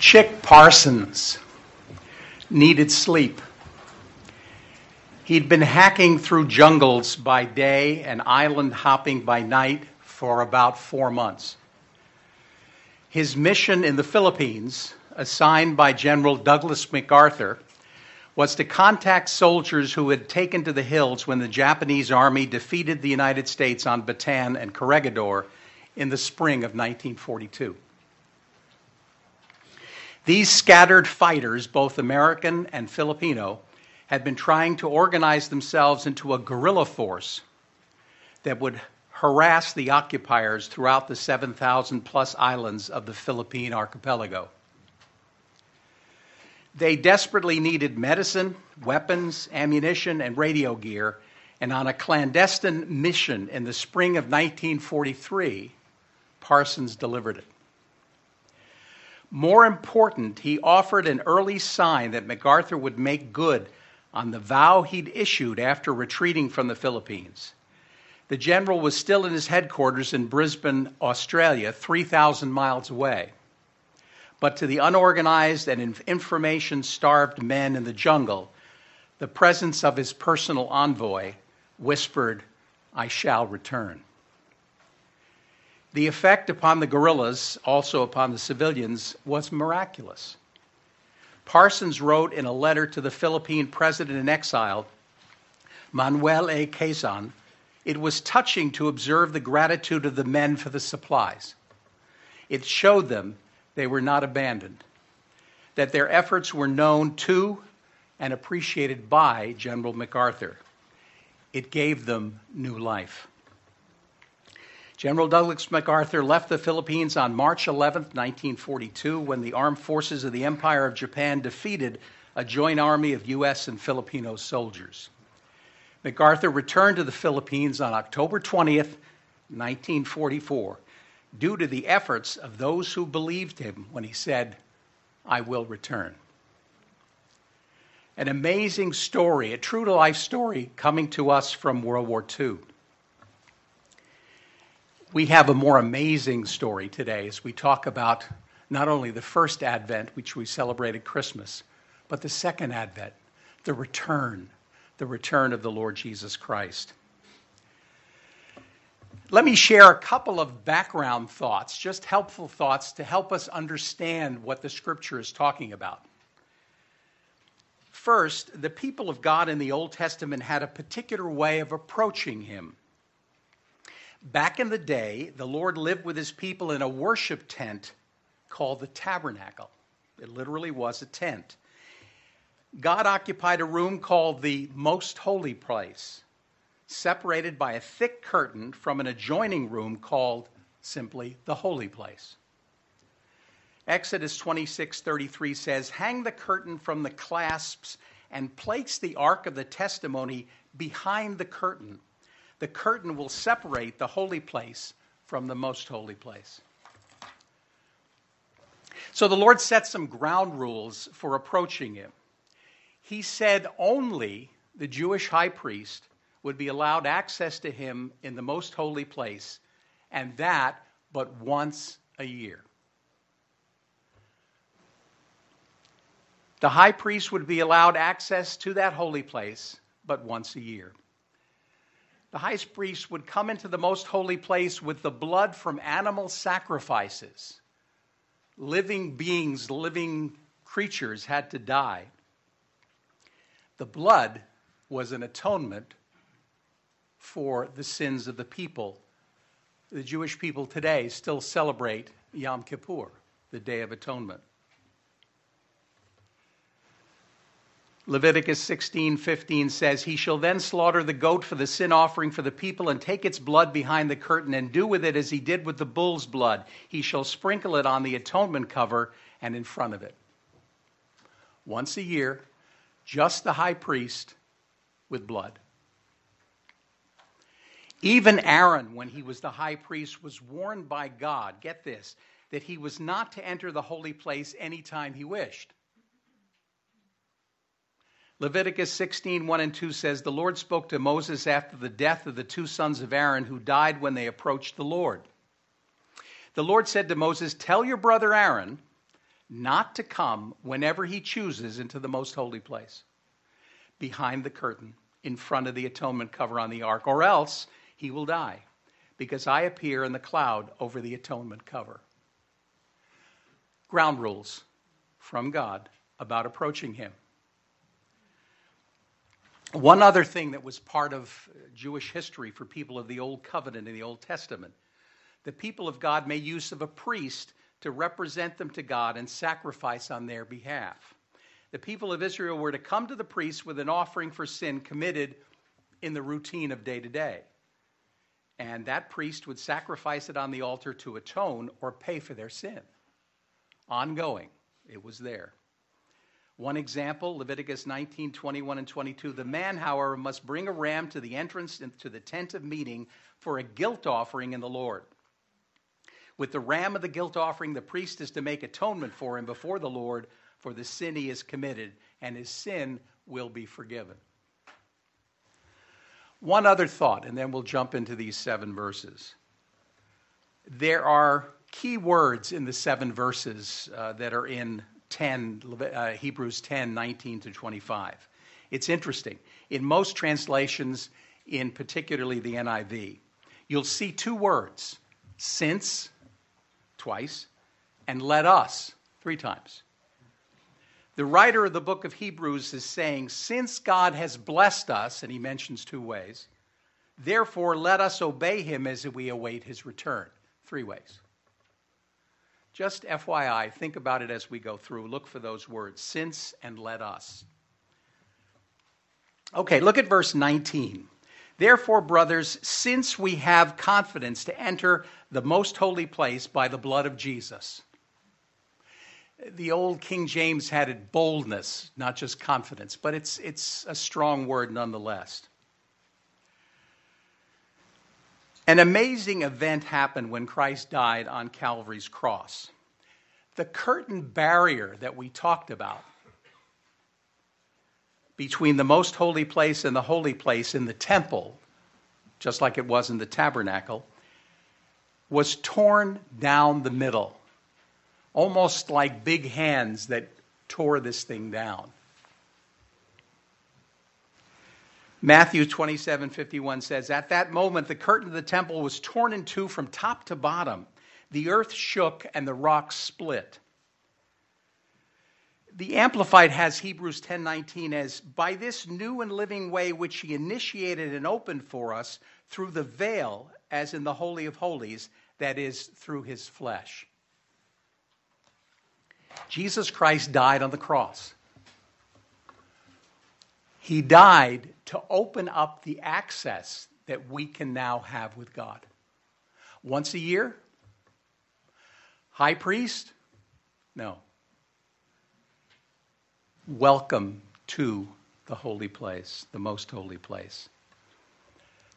Chick Parsons needed sleep. He'd been hacking through jungles by day and island hopping by night for about 4 months. His mission in the Philippines, assigned by General Douglas MacArthur, was to contact soldiers who had taken to the hills when the Japanese army defeated the United States on Bataan and Corregidor in the spring of 1942. These scattered fighters, both American and Filipino, had been trying to organize themselves into a guerrilla force that would harass the occupiers throughout the 7,000-plus islands of the Philippine archipelago. They desperately needed medicine, weapons, ammunition, and radio gear, and on a clandestine mission in the spring of 1943, Parsons delivered it. More important, he offered an early sign that MacArthur would make good on the vow he'd issued after retreating from the Philippines. The general was still in his headquarters in Brisbane, Australia, 3,000 miles away. But to the unorganized and information-starved men in the jungle, the presence of his personal envoy whispered, "I shall return." The effect upon the guerrillas, also upon the civilians, was miraculous. Parsons wrote in a letter to the Philippine president in exile, Manuel A. Quezon, "It was touching to observe the gratitude of the men for the supplies. It showed them they were not abandoned, that their efforts were known to and appreciated by General MacArthur. It gave them new life." General Douglas MacArthur left the Philippines on March 11, 1942, when the armed forces of the Empire of Japan defeated a joint army of U.S. and Filipino soldiers. MacArthur returned to the Philippines on October 20, 1944, due to the efforts of those who believed him when he said, "I will return." An amazing story, a true-to-life story coming to us from World War II. We have a more amazing story today as we talk about not only the first Advent, which we celebrated Christmas, but the second Advent, the return of the Lord Jesus Christ. Let me share a couple of background thoughts, just helpful thoughts to help us understand what the Scripture is talking about. First, the people of God in the Old Testament had a particular way of approaching Him. Back in the day, the Lord lived with His people in a worship tent called the tabernacle. It literally was a tent. God occupied a room called the Most Holy Place, separated by a thick curtain from an adjoining room called simply the Holy Place. Exodus 26:33 says, "Hang the curtain from the clasps and place the ark of the testimony behind the curtain. The curtain will separate the holy place from the most holy place." So the Lord set some ground rules for approaching Him. He said only the Jewish high priest would be allowed access to Him in the most holy place, and that but once a year. The high priest would be allowed access to that holy place but once a year. The high priest would come into the most holy place with the blood from animal sacrifices. Living beings, living creatures had to die. The blood was an atonement for the sins of the people. The Jewish people today still celebrate Yom Kippur, the Day of Atonement. Leviticus 16:15 says, "He shall then slaughter the goat for the sin offering for the people and take its blood behind the curtain and do with it as he did with the bull's blood. He shall sprinkle it on the atonement cover and in front of it." Once a year, just the high priest with blood. Even Aaron, when he was the high priest, was warned by God, get this, that he was not to enter the holy place anytime he wished. Leviticus 16:1-2 says, "The Lord spoke to Moses after the death of the two sons of Aaron who died when they approached the Lord. The Lord said to Moses, 'Tell your brother Aaron not to come whenever he chooses into the most holy place, behind the curtain, in front of the atonement cover on the ark, or else he will die, because I appear in the cloud over the atonement cover. Ground rules from God about approaching him. One other thing that was part of Jewish history for people of the Old Covenant in the Old Testament, the people of God made use of a priest to represent them to God and sacrifice on their behalf. The people of Israel were to come to the priest with an offering for sin committed in the routine of day to day. And that priest would sacrifice it on the altar to atone or pay for their sin. Ongoing, it was there. One example, Leviticus 19, 21 and 22, the man, however, must bring a ram to the entrance into the tent of meeting for a guilt offering in the Lord. With the ram of the guilt offering, the priest is to make atonement for him before the Lord for the sin he has committed, and his sin will be forgiven. One other thought, and then we'll jump into these 7 verses. There are key words in the 7 verses that are in Hebrews 10, 19 to 25. It's interesting. In most translations, in particularly the NIV, you'll see 2 words, since, twice, and let us, 3 times. The writer of the book of Hebrews is saying, since God has blessed us, and he mentions 2 ways, therefore let us obey him as we await his return, 3 ways. Just FYI, think about it as we go through. Look for those words, since and let us. Okay, look at verse 19. Therefore, brothers, since we have confidence to enter the most holy place by the blood of Jesus. The old King James had it boldness, not just confidence, but it's a strong word nonetheless. An amazing event happened when Christ died on Calvary's cross. The curtain barrier that we talked about between the most holy place and the holy place in the temple, just like it was in the tabernacle, was torn down the middle, almost like big hands that tore this thing down. Matthew 27:51 says, at that moment, the curtain of the temple was torn in two from top to bottom. The earth shook and the rocks split. The Amplified has Hebrews 10:19 as, by this new and living way which he initiated and opened for us through the veil, as in the Holy of Holies, that is, through his flesh. Jesus Christ died on the cross. He died to open up the access that we can now have with God. Once a year? High priest? No. Welcome to the holy place, the most holy place.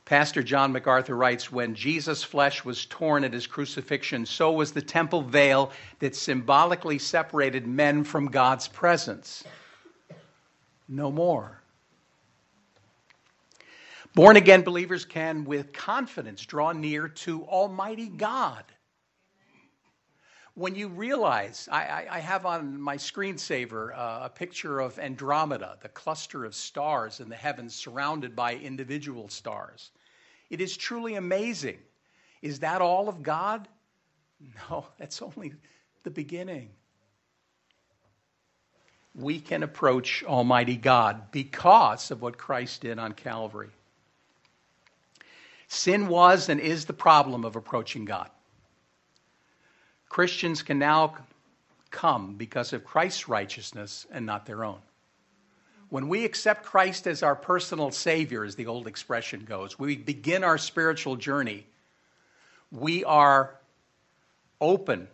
Pastor John MacArthur writes, when Jesus' flesh was torn at his crucifixion, so was the temple veil that symbolically separated men from God's presence. No more. Born-again believers can, with confidence, draw near to Almighty God. When you realize, I have on my screensaver a picture of Andromeda, the cluster of stars in the heavens surrounded by individual stars. It is truly amazing. Is that all of God? No, that's only the beginning. We can approach Almighty God because of what Christ did on Calvary. Sin was and is the problem of approaching God. Christians can now come because of Christ's righteousness and not their own. When we accept Christ as our personal Savior, as the old expression goes, we begin our spiritual journey. We are open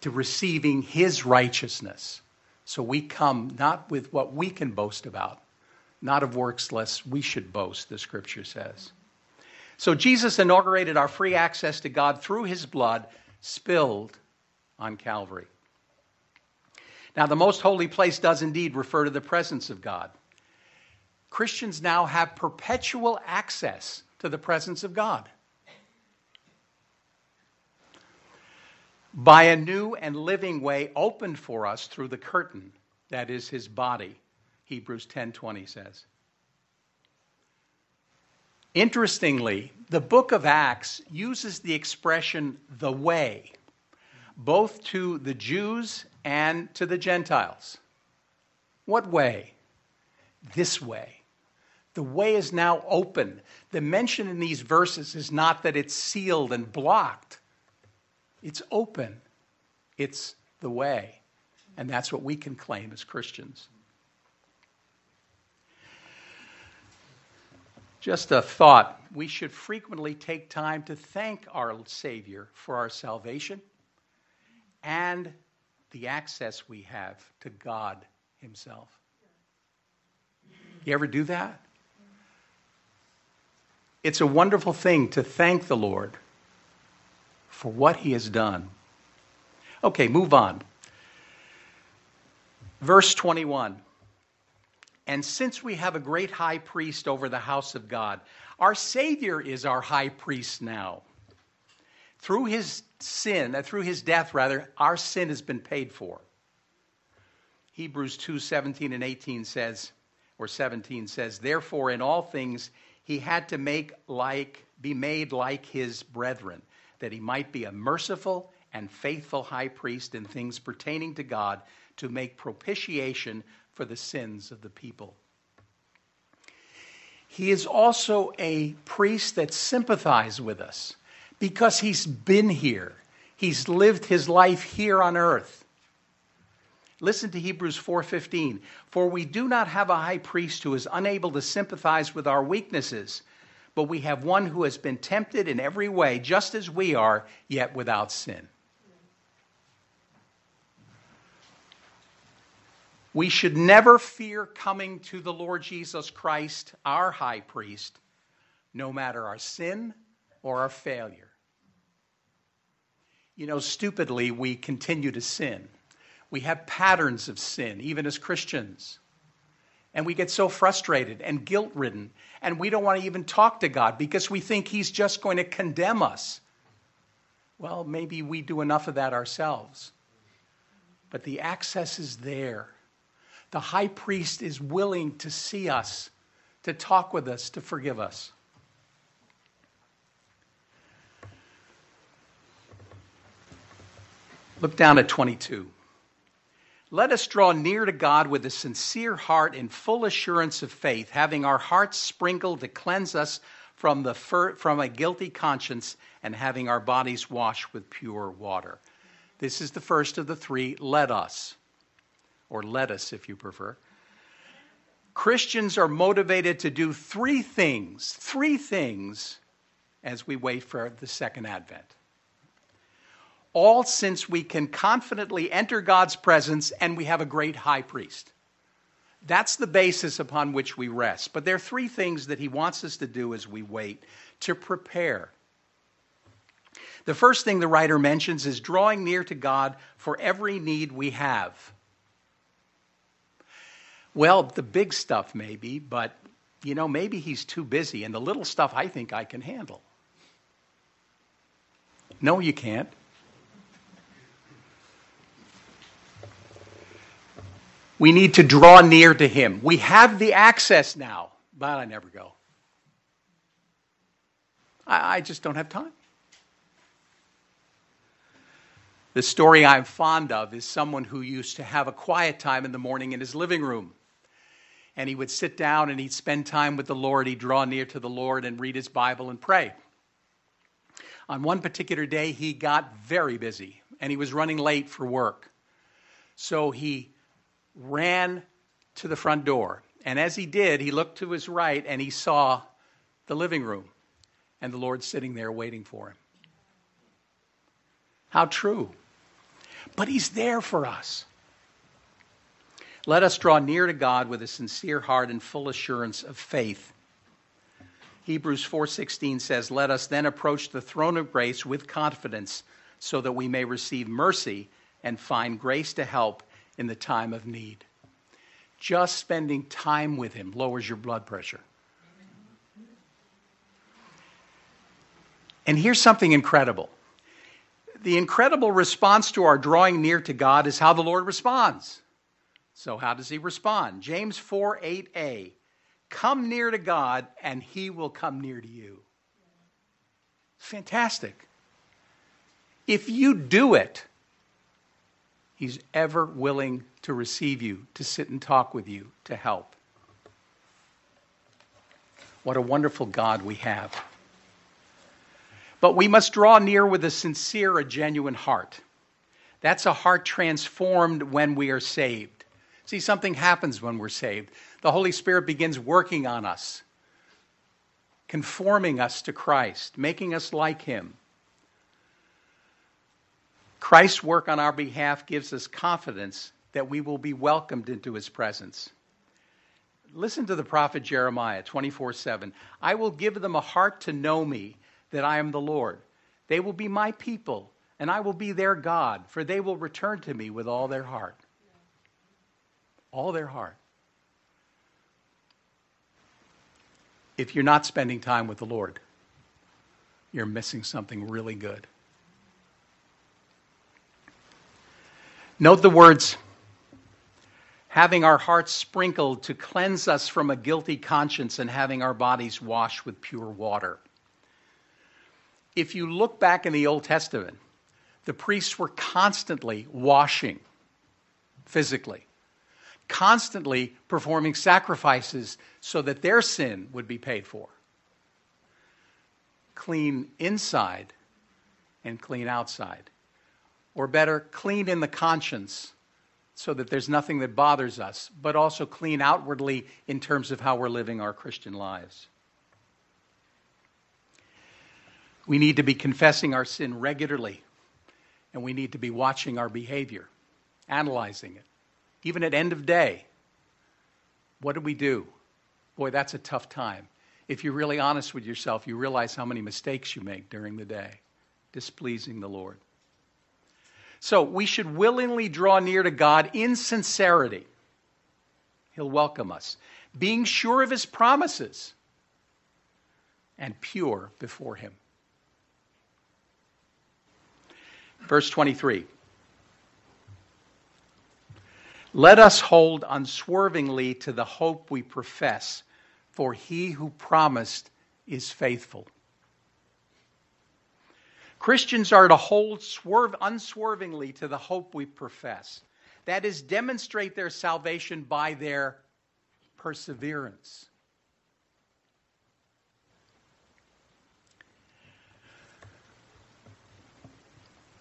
to receiving his righteousness. So we come not with what we can boast about, not of works lest we should boast, the scripture says. So Jesus inaugurated our free access to God through his blood spilled on Calvary. Now, the most holy place does indeed refer to the presence of God. Christians now have perpetual access to the presence of God. by a new and living way opened for us through the curtain, that is his body, Hebrews 10:20 says. Interestingly, the book of Acts uses the expression the way, both to the Jews and to the Gentiles. What way? This way. The way is now open. The mention in these verses is not that it's sealed and blocked. It's open. It's the way. And that's what we can claim as Christians. Just a thought. We should frequently take time to thank our Savior for our salvation and the access we have to God himself. You ever do that? It's a wonderful thing to thank the Lord for what he has done. Okay, move on. Verse 21. And since we have a great high priest over the house of God, our Savior is our high priest now. Through his death, our sin has been paid for. Hebrews 2:17 and 18 says, or 17 says, therefore in all things he had to be made like his brethren, that he might be a merciful and faithful high priest in things pertaining to God, to make propitiation for the sins of the people. He is also a priest that sympathizes with us because he's been here. He's lived his life here on earth. Listen to Hebrews 4:15. For we do not have a high priest who is unable to sympathize with our weaknesses, but we have one who has been tempted in every way, just as we are, yet without sin. We should never fear coming to the Lord Jesus Christ, our high priest, no matter our sin or our failure. You know, stupidly, we continue to sin. We have patterns of sin, even as Christians. And we get so frustrated and guilt-ridden, and we don't want to even talk to God because we think he's just going to condemn us. Well, maybe we do enough of that ourselves. But the access is there. The high priest is willing to see us, to talk with us, to forgive us. Look down at 22. Let us draw near to God with a sincere heart in full assurance of faith, having our hearts sprinkled to cleanse us from a guilty conscience and having our bodies washed with pure water. This is the first of the three, let us. Or lettuce, if you prefer. Christians are motivated to do three things as we wait for the second advent. All since we can confidently enter God's presence and we have a great high priest. That's the basis upon which we rest. But there are three things that he wants us to do as we wait, to prepare. The first thing the writer mentions is drawing near to God for every need we have. Well, the big stuff maybe, but, you know, maybe he's too busy, and the little stuff I think I can handle. No, you can't. We need to draw near to him. We have the access now, but I never go. I just don't have time. The story I'm fond of is someone who used to have a quiet time in the morning in his living room. And he would sit down and he'd spend time with the Lord. He'd draw near to the Lord and read his Bible and pray. On one particular day, he got very busy and he was running late for work. So he ran to the front door. And as he did, he looked to his right and he saw the living room and the Lord sitting there waiting for him. How true. But he's there for us. Let us draw near to God with a sincere heart and full assurance of faith. Hebrews 4:16 says, let us then approach the throne of grace with confidence so that we may receive mercy and find grace to help in the time of need. Just spending time with him lowers your blood pressure. And here's something incredible. the incredible response to our drawing near to God is how the Lord responds. So how does he respond? James 4:8a, come near to God and he will come near to you. Fantastic. If you do it, he's ever willing to receive you, to sit and talk with you, to help. What a wonderful God we have. But we must draw near with a sincere, a genuine heart. That's a heart transformed when we are saved. See, something happens when we're saved. The Holy Spirit begins working on us, conforming us to Christ, making us like him. Christ's work on our behalf gives us confidence that we will be welcomed into his presence. Listen to the prophet Jeremiah 24:7. I will give them a heart to know me, that I am the Lord. They will be my people, and I will be their God, for they will return to me with all their heart. All their heart. If you're not spending time with the Lord, you're missing something really good. Note the words, having our hearts sprinkled to cleanse us from a guilty conscience and having our bodies washed with pure water. If you look back in the Old Testament, the priests were constantly washing physically, constantly performing sacrifices so that their sin would be paid for. Clean inside and clean outside. Or better, clean in the conscience so that there's nothing that bothers us, but also clean outwardly in terms of how we're living our Christian lives. We need to be confessing our sin regularly, and we need to be watching our behavior, analyzing it. Even at end of day, what did we do? Boy, that's a tough time. If you're really honest with yourself, you realize how many mistakes you make during the day, displeasing the Lord. So we should willingly draw near to God in sincerity. He'll welcome us, being sure of his promises and pure before him. Verse 23, let us hold unswervingly to the hope we profess, for he who promised is faithful. Christians are to hold unswervingly to the hope we profess. That is, demonstrate their salvation by their perseverance.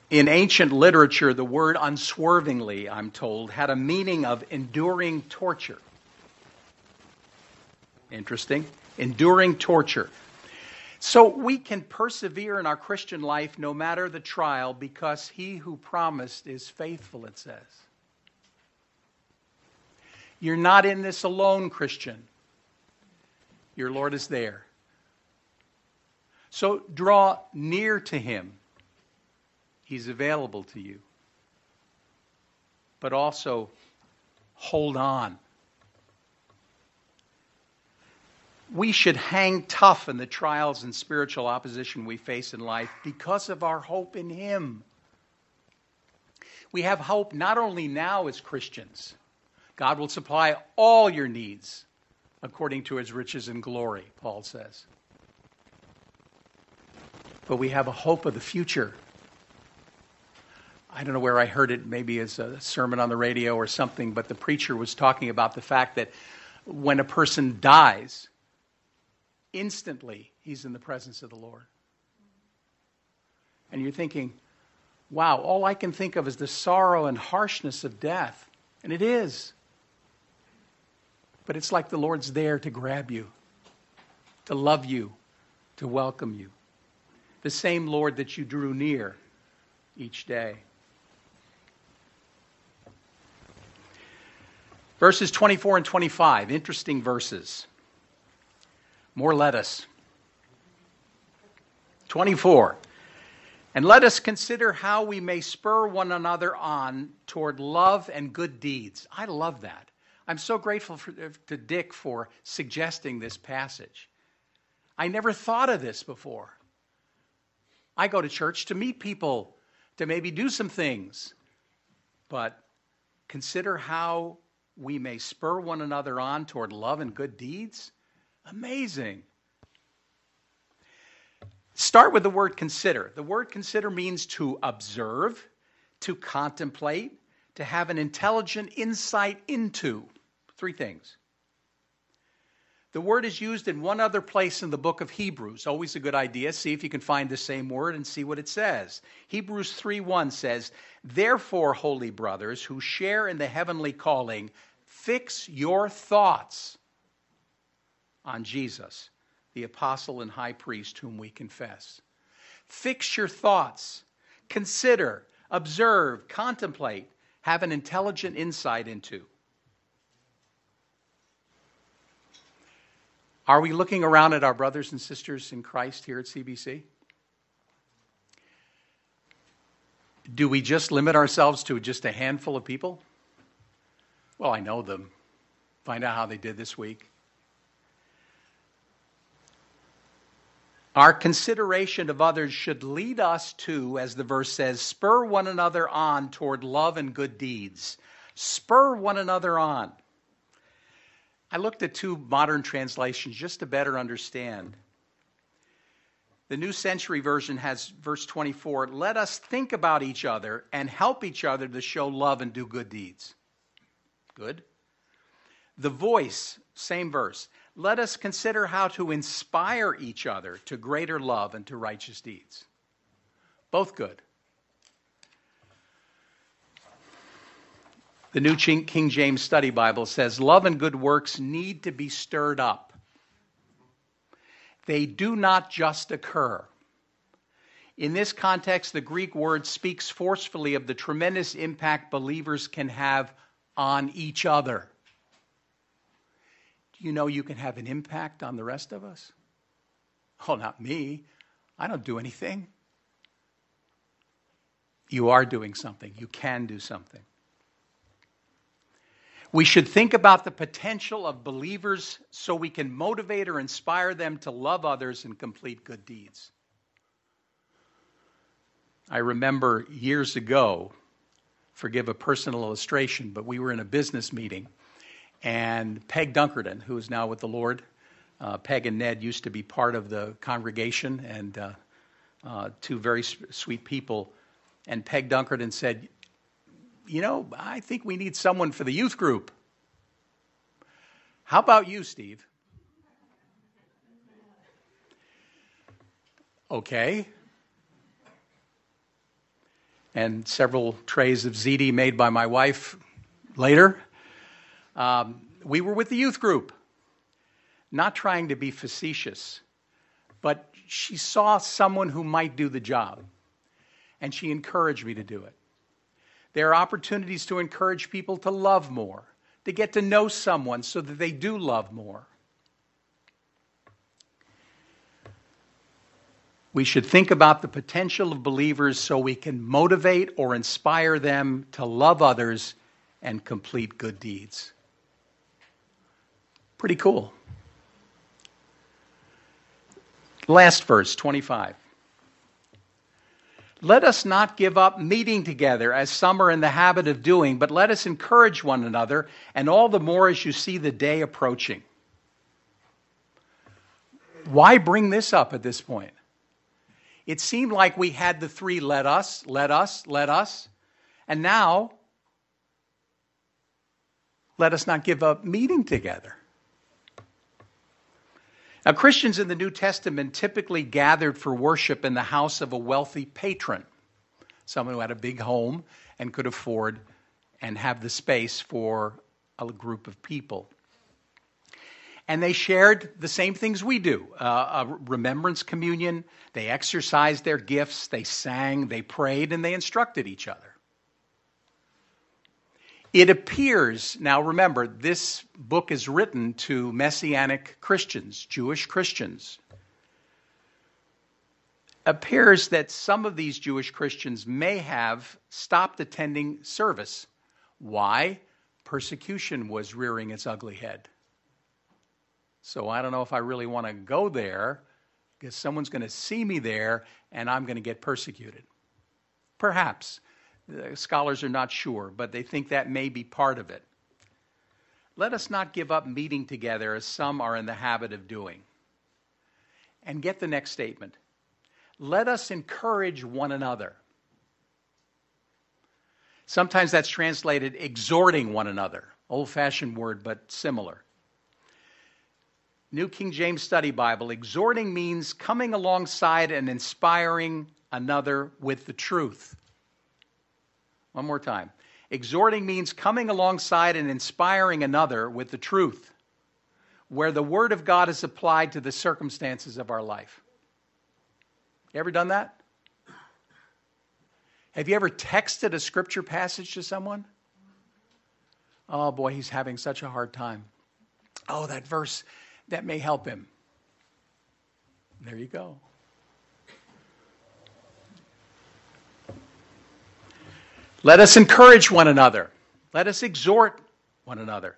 In ancient literature, the word unswervingly, I'm told, had a meaning of enduring torture. Interesting. Enduring torture. So we can persevere in our Christian life no matter the trial because he who promised is faithful, it says. You're not in this alone, Christian. Your Lord is there. So draw near to him. He's available to you. But also, hold on. We should hang tough in the trials and spiritual opposition we face in life because of our hope in him. We have hope not only now as Christians. God will supply all your needs according to his riches and glory, Paul says. But we have a hope of the future. I don't know where I heard it, maybe as a sermon on the radio or something, but the preacher was talking about the fact that when a person dies, instantly he's in the presence of the Lord. And you're thinking, wow, all I can think of is the sorrow and harshness of death. And it is. But it's like the Lord's there to grab you, to love you, to welcome you. The same Lord that you drew near each day. Verses 24 and 25, interesting verses. More lettuce. 24. And let us consider how we may spur one another on toward love and good deeds. I love that. I'm so grateful to Dick for suggesting this passage. I never thought of this before. I go to church to meet people, to maybe do some things. But consider how we may spur one another on toward love and good deeds. Amazing. Start with the word consider. The word consider means to observe, to contemplate, to have an intelligent insight into. Three things. The word is used in one other place in the book of Hebrews. Always a good idea. See if you can find the same word and see what it says. Hebrews 3:1 says, "Therefore, holy brothers who share in the heavenly calling, fix your thoughts on Jesus, the apostle and high priest whom we confess." Fix your thoughts. Consider, observe, contemplate, have an intelligent insight into. Are we looking around at our brothers and sisters in Christ here at CBC? Do we just limit ourselves to just a handful of people? Well, I know them. Find out how they did this week. Our consideration of others should lead us to, as the verse says, spur one another on toward love and good deeds. Spur one another on. I looked at two modern translations just to better understand. The New Century Version has verse 24, "Let us think about each other and help each other to show love and do good deeds." Good. The Voice, same verse, "Let us consider how to inspire each other to greater love and to righteous deeds." Both good. The New King James Study Bible says, "Love and good works need to be stirred up. They do not just occur." In this context, the Greek word speaks forcefully of the tremendous impact believers can have on each other. Do you know you can have an impact on the rest of us? Oh, not me. I don't do anything. You are doing something. You can do something. We should think about the potential of believers so we can motivate or inspire them to love others and complete good deeds. I remember years ago, forgive a personal illustration, but we were in a business meeting, and Peg Dunkerton, who is now with the Lord, Peg and Ned used to be part of the congregation, and two very sweet people, and Peg Dunkerton said, "You know, I think we need someone for the youth group. How about you, Steve?" Okay. And several trays of ziti made by my wife later. We were with the youth group. Not trying to be facetious, but she saw someone who might do the job, and she encouraged me to do it. There are opportunities to encourage people to love more, to get to know someone so that they do love more. We should think about the potential of believers so we can motivate or inspire them to love others and complete good deeds. Pretty cool. Last verse, 25. "Let us not give up meeting together as some are in the habit of doing, but let us encourage one another, and all the more as you see the day approaching." Why bring this up at this point? It seemed like we had the three let us, and now let us not give up meeting together. Now, Christians in the New Testament typically gathered for worship in the house of a wealthy patron, someone who had a big home and could afford and have the space for a group of people. And they shared the same things we do, a remembrance communion. They exercised their gifts, they sang, they prayed, and they instructed each other. It appears, now remember, this book is written to Messianic Christians, Jewish Christians. Appears that some of these Jewish Christians may have stopped attending service. Why? Persecution was rearing its ugly head. So I don't know if I really want to go there because someone's going to see me there and I'm going to get persecuted. Perhaps. Scholars are not sure, but they think that may be part of it. Let us not give up meeting together as some are in the habit of doing. And get the next statement. Let us encourage one another. Sometimes that's translated exhorting one another. Old-fashioned word, but similar. New King James Study Bible. Exhorting means coming alongside and inspiring another with the truth. One more time. Exhorting means coming alongside and inspiring another with the truth, where the Word of God is applied to the circumstances of our life. You ever done that? Have you ever texted a scripture passage to someone? Oh boy, he's having such a hard time. Oh, that verse, that may help him. There you go. Let us encourage one another. Let us exhort one another.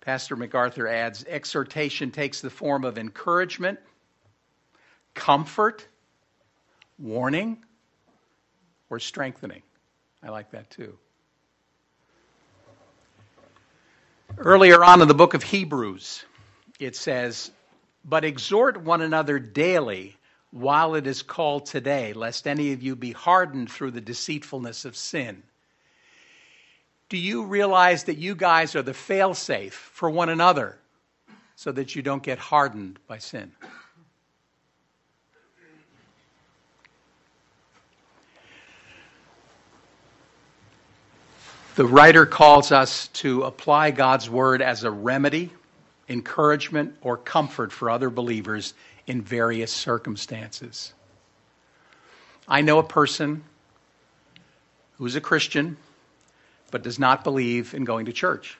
Pastor MacArthur adds, exhortation takes the form of encouragement, comfort, warning, or strengthening. I like that too. Earlier on in the book of Hebrews, it says, but exhort one another daily while it is called today, lest any of you be hardened through the deceitfulness of sin. Do you realize that you guys are the fail-safe for one another so that you don't get hardened by sin? The writer calls us to apply God's word as a remedy, encouragement, or comfort for other believers in various circumstances. I know a person who's a Christian but does not believe in going to church.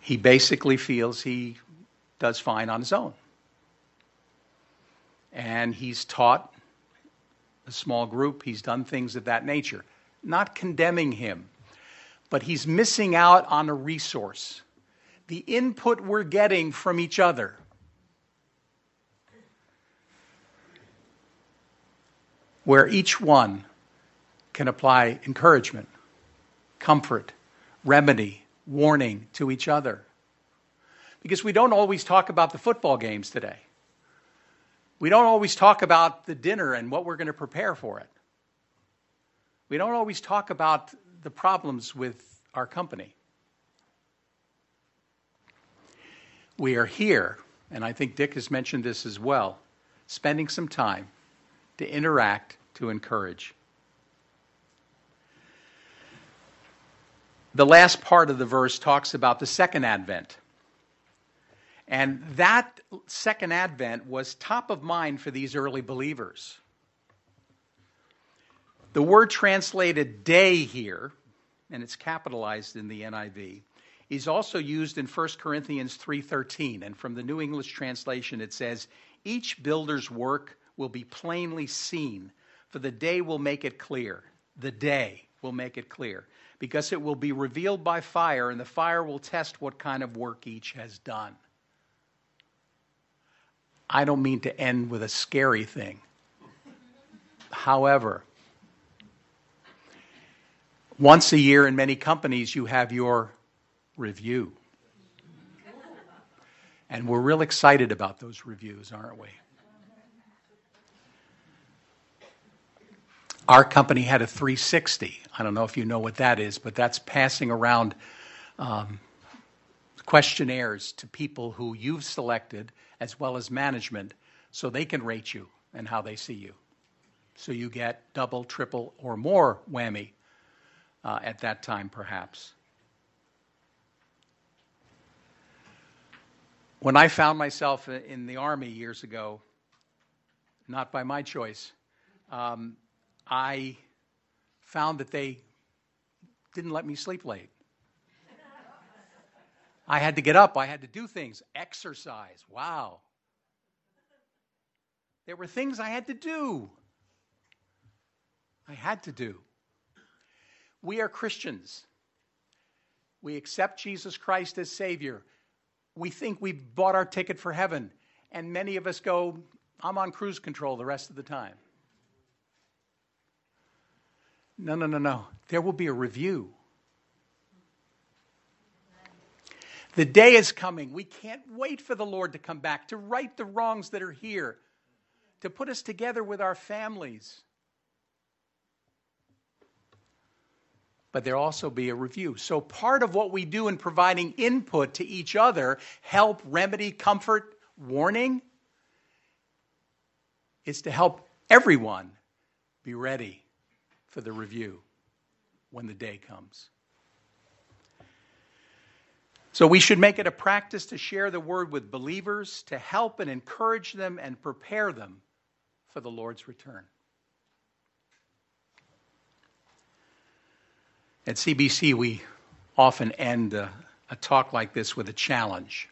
He basically feels he does fine on his own. And he's taught a small group, he's done things of that nature. Not condemning him, but he's missing out on a resource. The input we're getting from each other. Where each one can apply encouragement, comfort, remedy, warning to each other. Because we don't always talk about the football games today. We don't always talk about the dinner and what we're going to prepare for it. We don't always talk about the problems with our company. We are here, and I think Dick has mentioned this as well, spending some time to interact, to encourage. The last part of the verse talks about the second advent. And that second advent was top of mind for these early believers. The word translated day here, and it's capitalized in the NIV, is also used in 1 Corinthians 3:13. And from the New English Translation, it says, each builder's work will be plainly seen, for the day will make it clear. The day will make it clear, because it will be revealed by fire, and the fire will test what kind of work each has done. I don't mean to end with a scary thing. However, once a year in many companies, you have your review. And we're real excited about those reviews, aren't we? Our company had a 360. I don't know if you know what that is, but that's passing around questionnaires to people who you've selected as well as management so they can rate you and how they see you. So you get double, triple, or more whammy at that time perhaps. When I found myself in the Army years ago, not by my choice, I found that they didn't let me sleep late. I had to get up. I had to do things. Exercise. Wow. There were things I had to do. We are Christians. We accept Jesus Christ as Savior. We think we bought our ticket for heaven. And many of us go, I'm on cruise control the rest of the time. No. There will be a review. The day is coming. We can't wait for the Lord to come back, to right the wrongs that are here, to put us together with our families. But there'll also be a review. So part of what we do in providing input to each other, help, remedy, comfort, warning, is to help everyone be ready for the review when the day comes. So we should make it a practice to share the word with believers, to help and encourage them and prepare them for the Lord's return. At CBC, we often end a talk like this with a challenge.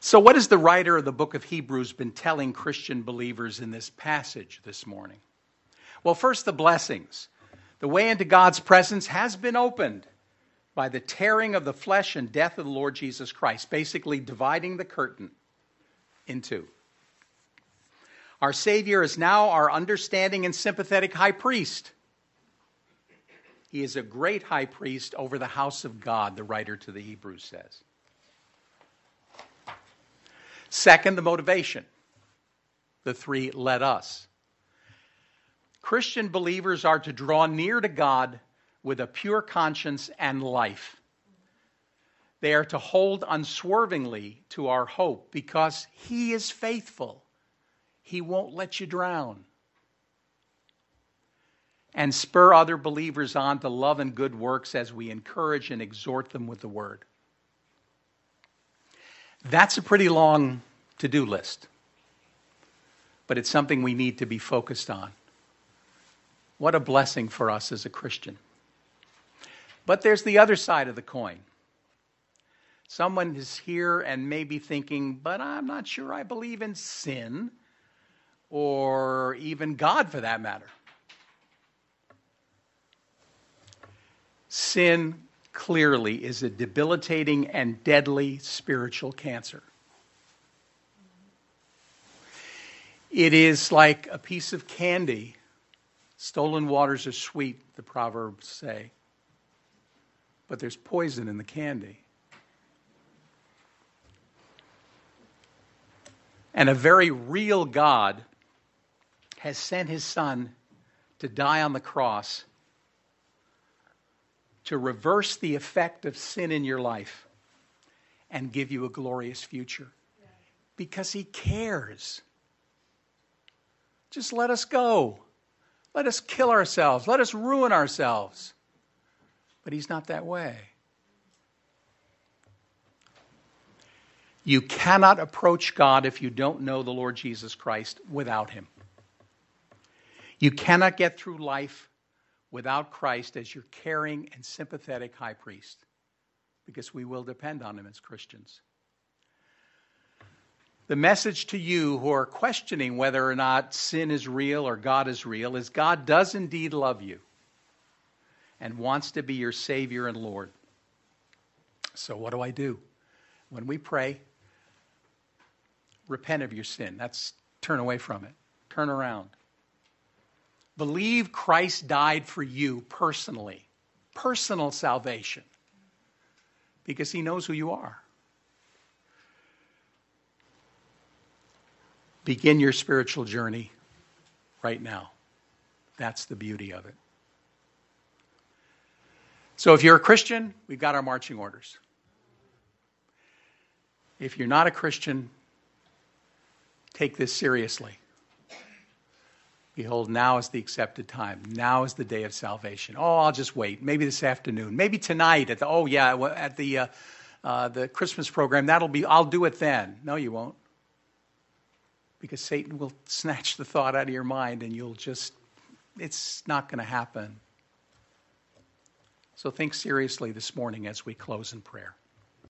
So what has the writer of the book of Hebrews been telling Christian believers in this passage this morning? Well, first, the blessings. The way into God's presence has been opened by the tearing of the flesh and death of the Lord Jesus Christ, basically dividing the curtain in two. Our Savior is now our understanding and sympathetic high priest. He is a great high priest over the house of God, the writer to the Hebrews says. Second, the motivation. The three let us. Christian believers are to draw near to God with a pure conscience and life. They are to hold unswervingly to our hope because He is faithful. He won't let you drown. And spur other believers on to love and good works as we encourage and exhort them with the word. That's a pretty long to-do list, but it's something we need to be focused on. What a blessing for us as a Christian. But there's the other side of the coin. Someone is here and may be thinking, but I'm not sure I believe in sin or even God for that matter. Sin clearly is a debilitating and deadly spiritual cancer. It is like a piece of candy. Stolen waters are sweet, the Proverbs say. But there's poison in the candy. And a very real God has sent His Son to die on the cross to reverse the effect of sin in your life and give you a glorious future because He cares. Just let us go. Let us kill ourselves. Let us ruin ourselves. But He's not that way. You cannot approach God if you don't know the Lord Jesus Christ without Him. You cannot get through life without Christ as your caring and sympathetic high priest, because we will depend on Him as Christians. The message to you who are questioning whether or not sin is real or God is real is God does indeed love you and wants to be your Savior and Lord. So what do I do? When we pray, repent of your sin. That's turn away from it. Turn around. Believe Christ died for you personally. Personal salvation. Because He knows who you are. Begin your spiritual journey right now. That's the beauty of it. So if you're a Christian, we've got our marching orders. If you're not a Christian, take this seriously. Behold, now is the accepted time. Now is the day of salvation. Oh, I'll just wait. Maybe this afternoon. Maybe tonight at the Christmas program. I'll do it then. No, you won't. Because Satan will snatch the thought out of your mind and it's not going to happen. So think seriously this morning as we close in prayer.